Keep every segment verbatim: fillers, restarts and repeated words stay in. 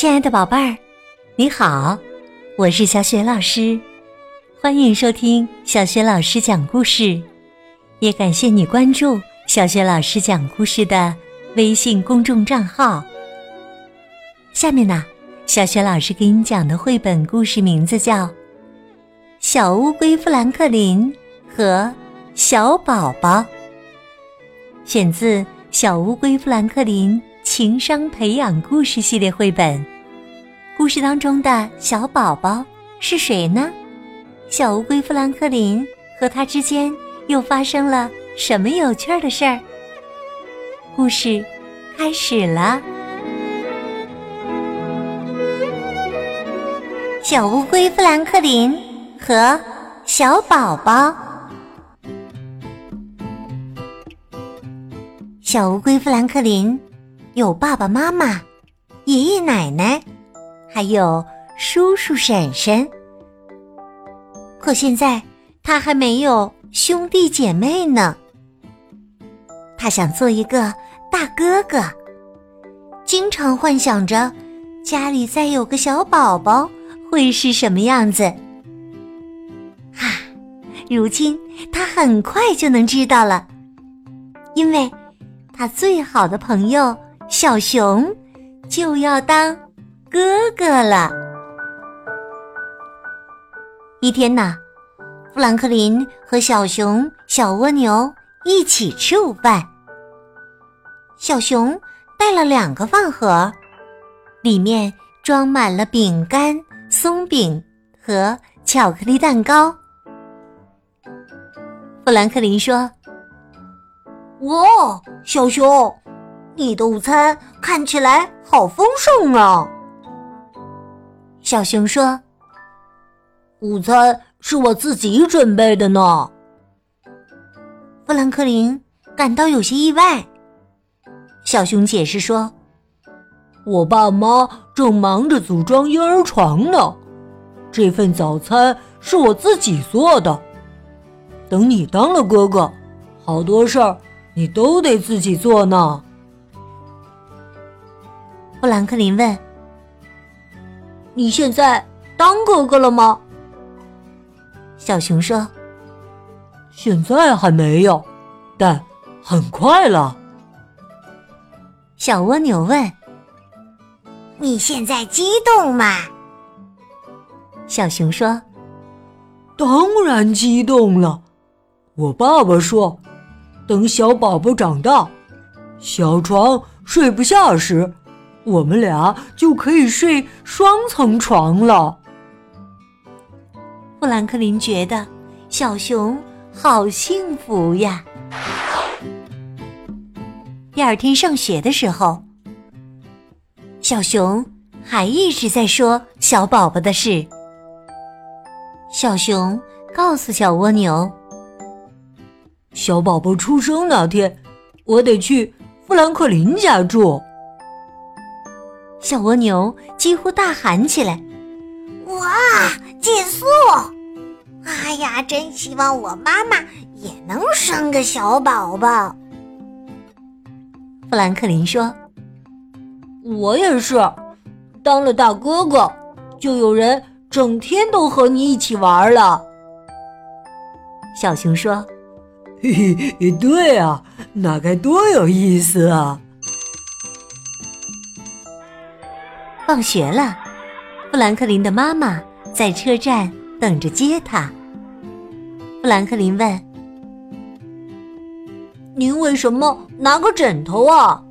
亲爱的宝贝儿，你好，我是小雪老师，欢迎收听小雪老师讲故事，也感谢你关注小雪老师讲故事的微信公众账号。下面呢，小雪老师给你讲的绘本故事名字叫《小乌龟富兰克林和小宝宝》，选自《小乌龟富兰克林情商培养故事》系列绘本。故事当中的小宝宝是谁呢？小乌龟富兰克林和他之间又发生了什么有趣的事儿？故事开始了。小乌龟富兰克林和小宝宝。小乌龟富兰克林有爸爸妈妈、爷爷奶奶，还有叔叔婶婶。可现在他还没有兄弟姐妹呢。他想做一个大哥哥，经常幻想着家里再有个小宝宝会是什么样子？啊，如今他很快就能知道了，因为他最好的朋友小熊就要当哥哥了。一天呢，富兰克林和小熊、小蜗牛一起吃午饭。小熊带了两个饭盒，里面装满了饼干、松饼和巧克力蛋糕。富兰克林说：哇，小熊，你的午餐看起来好丰盛啊。小熊说：午餐是我自己准备的呢。富兰克林感到有些意外。小熊解释说：我爸妈正忙着组装婴儿床呢，这份早餐是我自己做的。等你当了哥哥，好多事儿你都得自己做呢。富兰克林问：你现在当哥哥了吗？小熊说：现在还没有，但很快了。小蜗牛问：你现在激动吗？小熊说：当然激动了，我爸爸说，等小宝宝长大，小床睡不下时，我们俩就可以睡双层床了。富兰克林觉得小熊好幸福呀。第二天上学的时候，小熊还一直在说小宝宝的事。小熊告诉小蜗牛：小宝宝出生那天，我得去富兰克林家住。小蜗牛几乎大喊起来：哇，借宿！哎呀，真希望我妈妈也能生个小宝宝。富兰克林说：我也是，当了大哥哥，就有人整天都和你一起玩了。小熊说：嘿嘿，对啊，那该多有意思啊。放学了，富兰克林的妈妈在车站等着接他。富兰克林问：您为什么拿个枕头啊？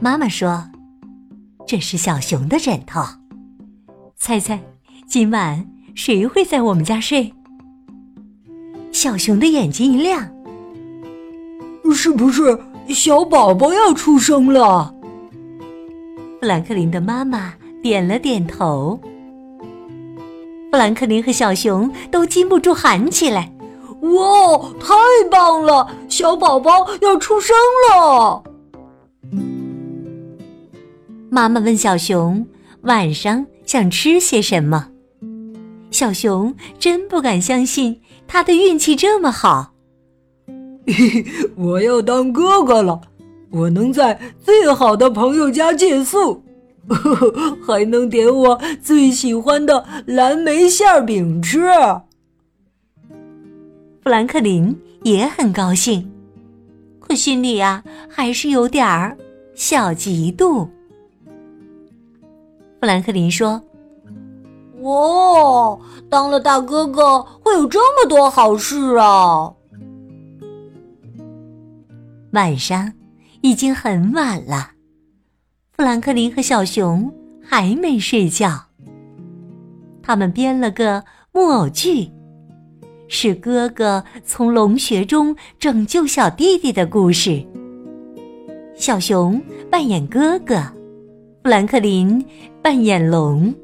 妈妈说：这是小熊的枕头，猜猜今晚谁会在我们家睡？小熊的眼睛一亮：是不是小宝宝要出生了？富兰克林的妈妈点了点头。富兰克林和小熊都禁不住喊起来：哇，太棒了，小宝宝要出生了！妈妈问小熊晚上想吃些什么，小熊真不敢相信他的运气这么好。我要当哥哥了，我能在最好的朋友家借宿，还能给我最喜欢的蓝莓馅饼吃。富兰克林也很高兴，可心里啊还是有点儿小嫉妒。富兰克林说，哦，当了大哥哥会有这么多好事啊。晚上已经很晚了，富兰克林和小熊还没睡觉。他们编了个木偶剧，是哥哥从龙穴中拯救小弟弟的故事。小熊扮演哥哥，富兰克林扮演龙。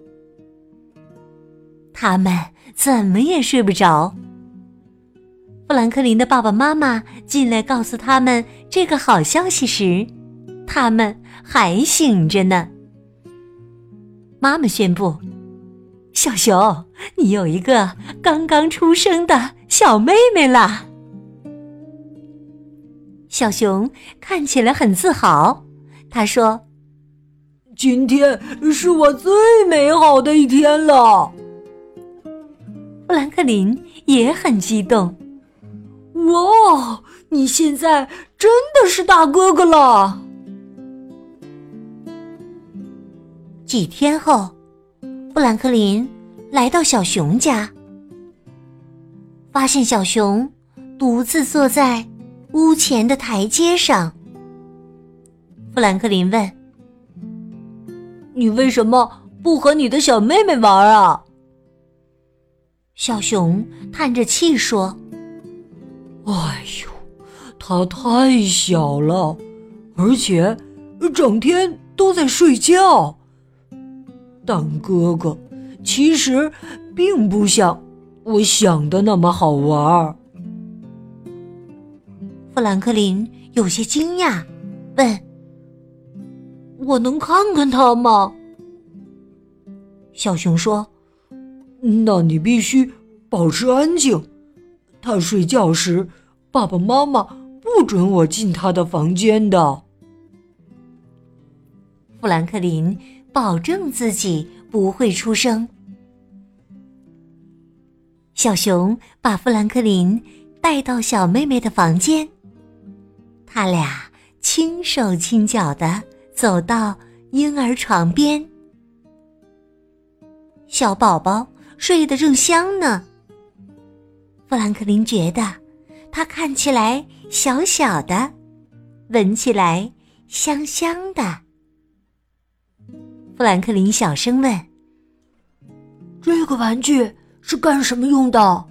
他们怎么也睡不着。富兰克林的爸爸妈妈进来告诉他们这个好消息时，他们还醒着呢。妈妈宣布，小熊，你有一个刚刚出生的小妹妹啦。小熊看起来很自豪，他说，今天是我最美好的一天了。富兰克林也很激动，哇，你现在真的是大哥哥了。几天后，富兰克林来到小熊家，发现小熊独自坐在屋前的台阶上。富兰克林问，你为什么不和你的小妹妹玩啊？小熊叹着气说，哎呦，她太小了，而且整天都在睡觉。但哥哥其实并不像我想的那么好玩。富兰克林有些惊讶，问，我能看看她吗？小熊说，那你必须保持安静，他睡觉时，爸爸妈妈不准我进他的房间的。富兰克林保证自己不会出声。小熊把富兰克林带到小妹妹的房间，他俩轻手轻脚地走到婴儿床边。小宝宝睡得正香呢，富兰克林觉得他看起来小小的，闻起来香香的。富兰克林小声问，这个玩具是干什么用的？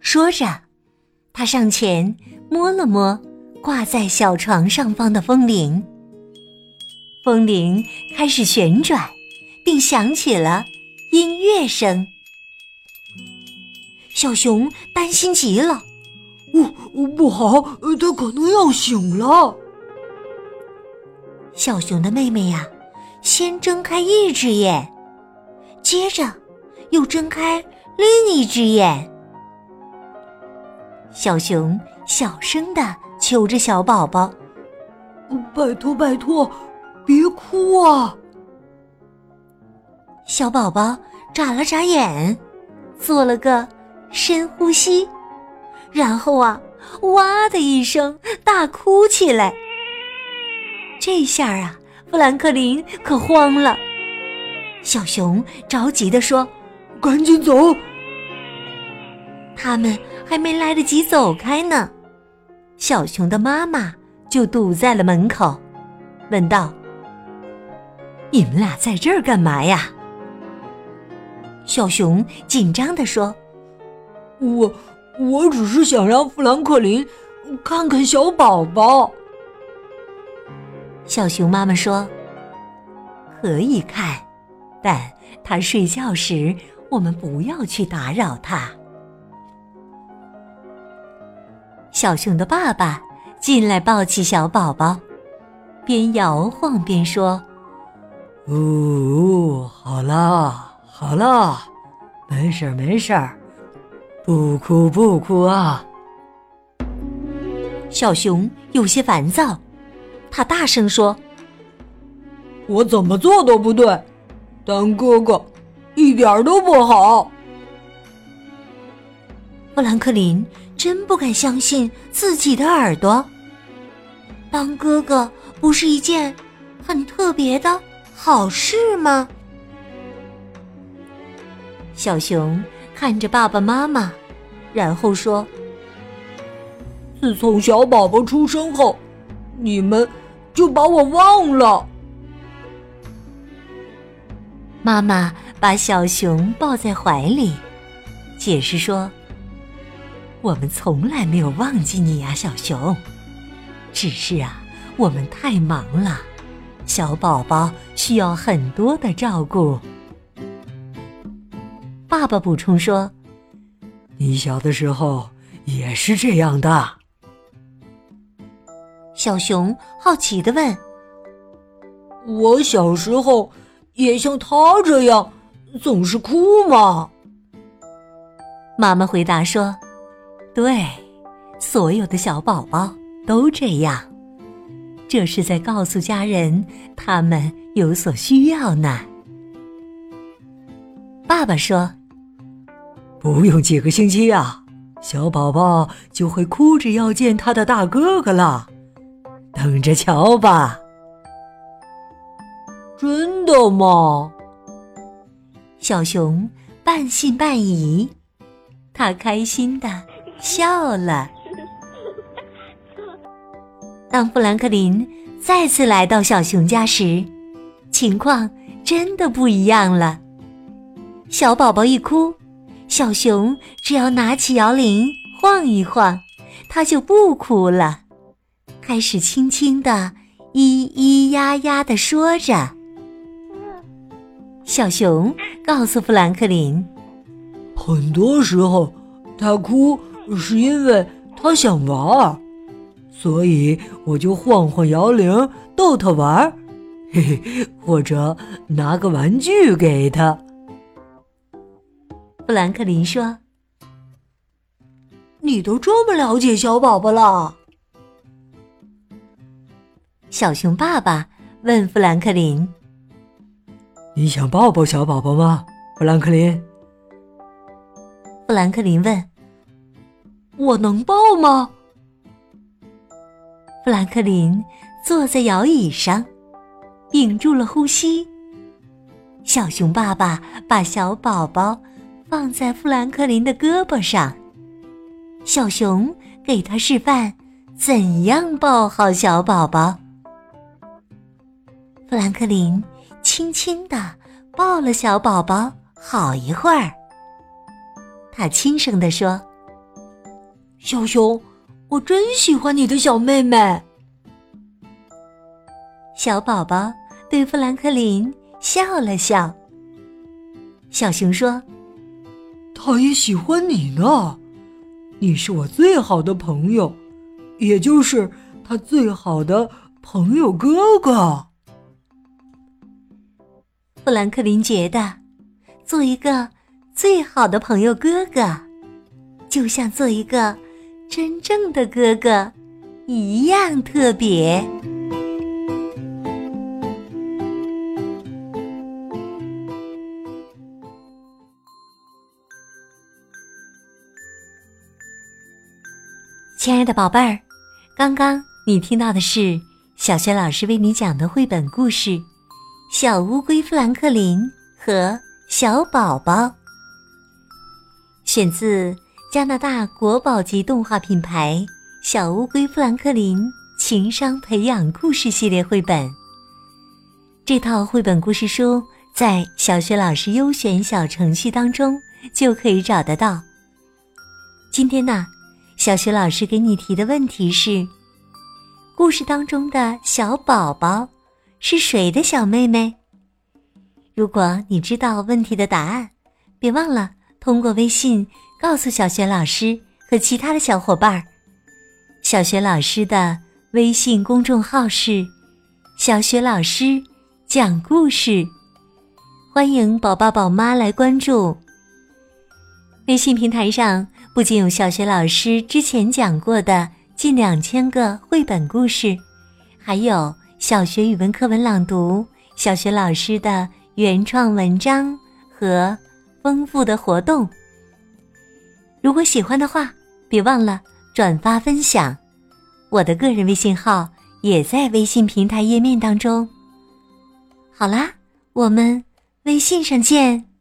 说着，他上前摸了摸挂在小床上方的风铃。风铃开始旋转，并响起了音乐声。小熊担心极了，哦，不好，他可能要醒了。小熊的妹妹呀，先睁开一只眼，接着又睁开另一只眼。小熊小声地求着小宝宝，拜托拜托，别哭啊。小宝宝眨了眨眼，做了个深呼吸，然后啊，哇的一声大哭起来。这下啊，富兰克林可慌了。小熊着急地说，赶紧走。他们还没来得及走开呢，小熊的妈妈就堵在了门口，问道，你们俩在这儿干嘛呀？小熊紧张地说，我我只是想让富兰克林看看小宝宝。小熊妈妈说，可以看，但他睡觉时我们不要去打扰他。小熊的爸爸进来抱起小宝宝，边摇晃边说，哦，好啦好啦，没事没事，不哭不哭啊。小熊有些烦躁，他大声说，我怎么做都不对，但哥哥一点都不好。富兰克林真不敢相信自己的耳朵。当哥哥不是一件很特别的好事吗？小熊看着爸爸妈妈，然后说：自从小宝宝出生后，你们就把我忘了。妈妈把小熊抱在怀里，解释说：我们从来没有忘记你呀、啊，小熊，只是啊，我们太忙了，小宝宝需要很多的照顾。爸爸补充说：你小的时候也是这样的。小熊好奇地问：我小时候也像他这样总是哭吗？妈妈回答说：对，所有的小宝宝都这样，这是在告诉家人他们有所需要呢。爸爸说：不用几个星期啊，小宝宝就会哭着要见他的大哥哥了，等着瞧吧。真的吗？小熊半信半疑，他开心的笑了。当富兰克林再次来到小熊家时，情况真的不一样了。小宝宝一哭，小熊只要拿起摇铃晃一晃，他就不哭了，开始轻轻地咿咿呀呀地说着。小熊告诉富兰克林：很多时候他哭是因为他想玩，所以我就晃晃摇铃逗他玩，嘿嘿，或者拿个玩具给他。富兰克林说：你都这么了解小宝宝了？小熊爸爸问富兰克林：你想抱抱小宝宝吗，富兰克林？富兰克林问：我能抱吗？富兰克林坐在摇椅上，屏住了呼吸。小熊爸爸把小宝宝放在富兰克林的胳膊上，小熊给他示范怎样抱好小宝宝。富兰克林轻轻地抱了小宝宝好一会儿，他轻声地说：小熊，我真喜欢你的小妹妹。小宝宝对富兰克林笑了笑。小熊说：他也喜欢你呢，你是我最好的朋友，也就是他最好的朋友哥哥。富兰克林觉得，做一个最好的朋友哥哥，就像做一个真正的哥哥一样特别。亲爱的宝贝儿，刚刚你听到的是小学老师为你讲的绘本故事《小乌龟富兰克林和小宝宝》，选自加拿大国宝级动画品牌小乌龟富兰克林情商培养故事系列绘本。这套绘本故事书在小学老师优选小程序当中就可以找得到。今天呢，小学老师给你提的问题是：故事当中的小宝宝是谁的小妹妹？如果你知道问题的答案，别忘了通过微信告诉小学老师和其他的小伙伴。小学老师的微信公众号是小学老师讲故事，欢迎宝爸宝妈来关注。微信平台上不仅有小学老师之前讲过的近两千个绘本故事，还有小学语文课文朗读、小学老师的原创文章和丰富的活动。如果喜欢的话，别忘了转发分享。我的个人微信号也在微信平台页面当中。好啦，我们微信上见。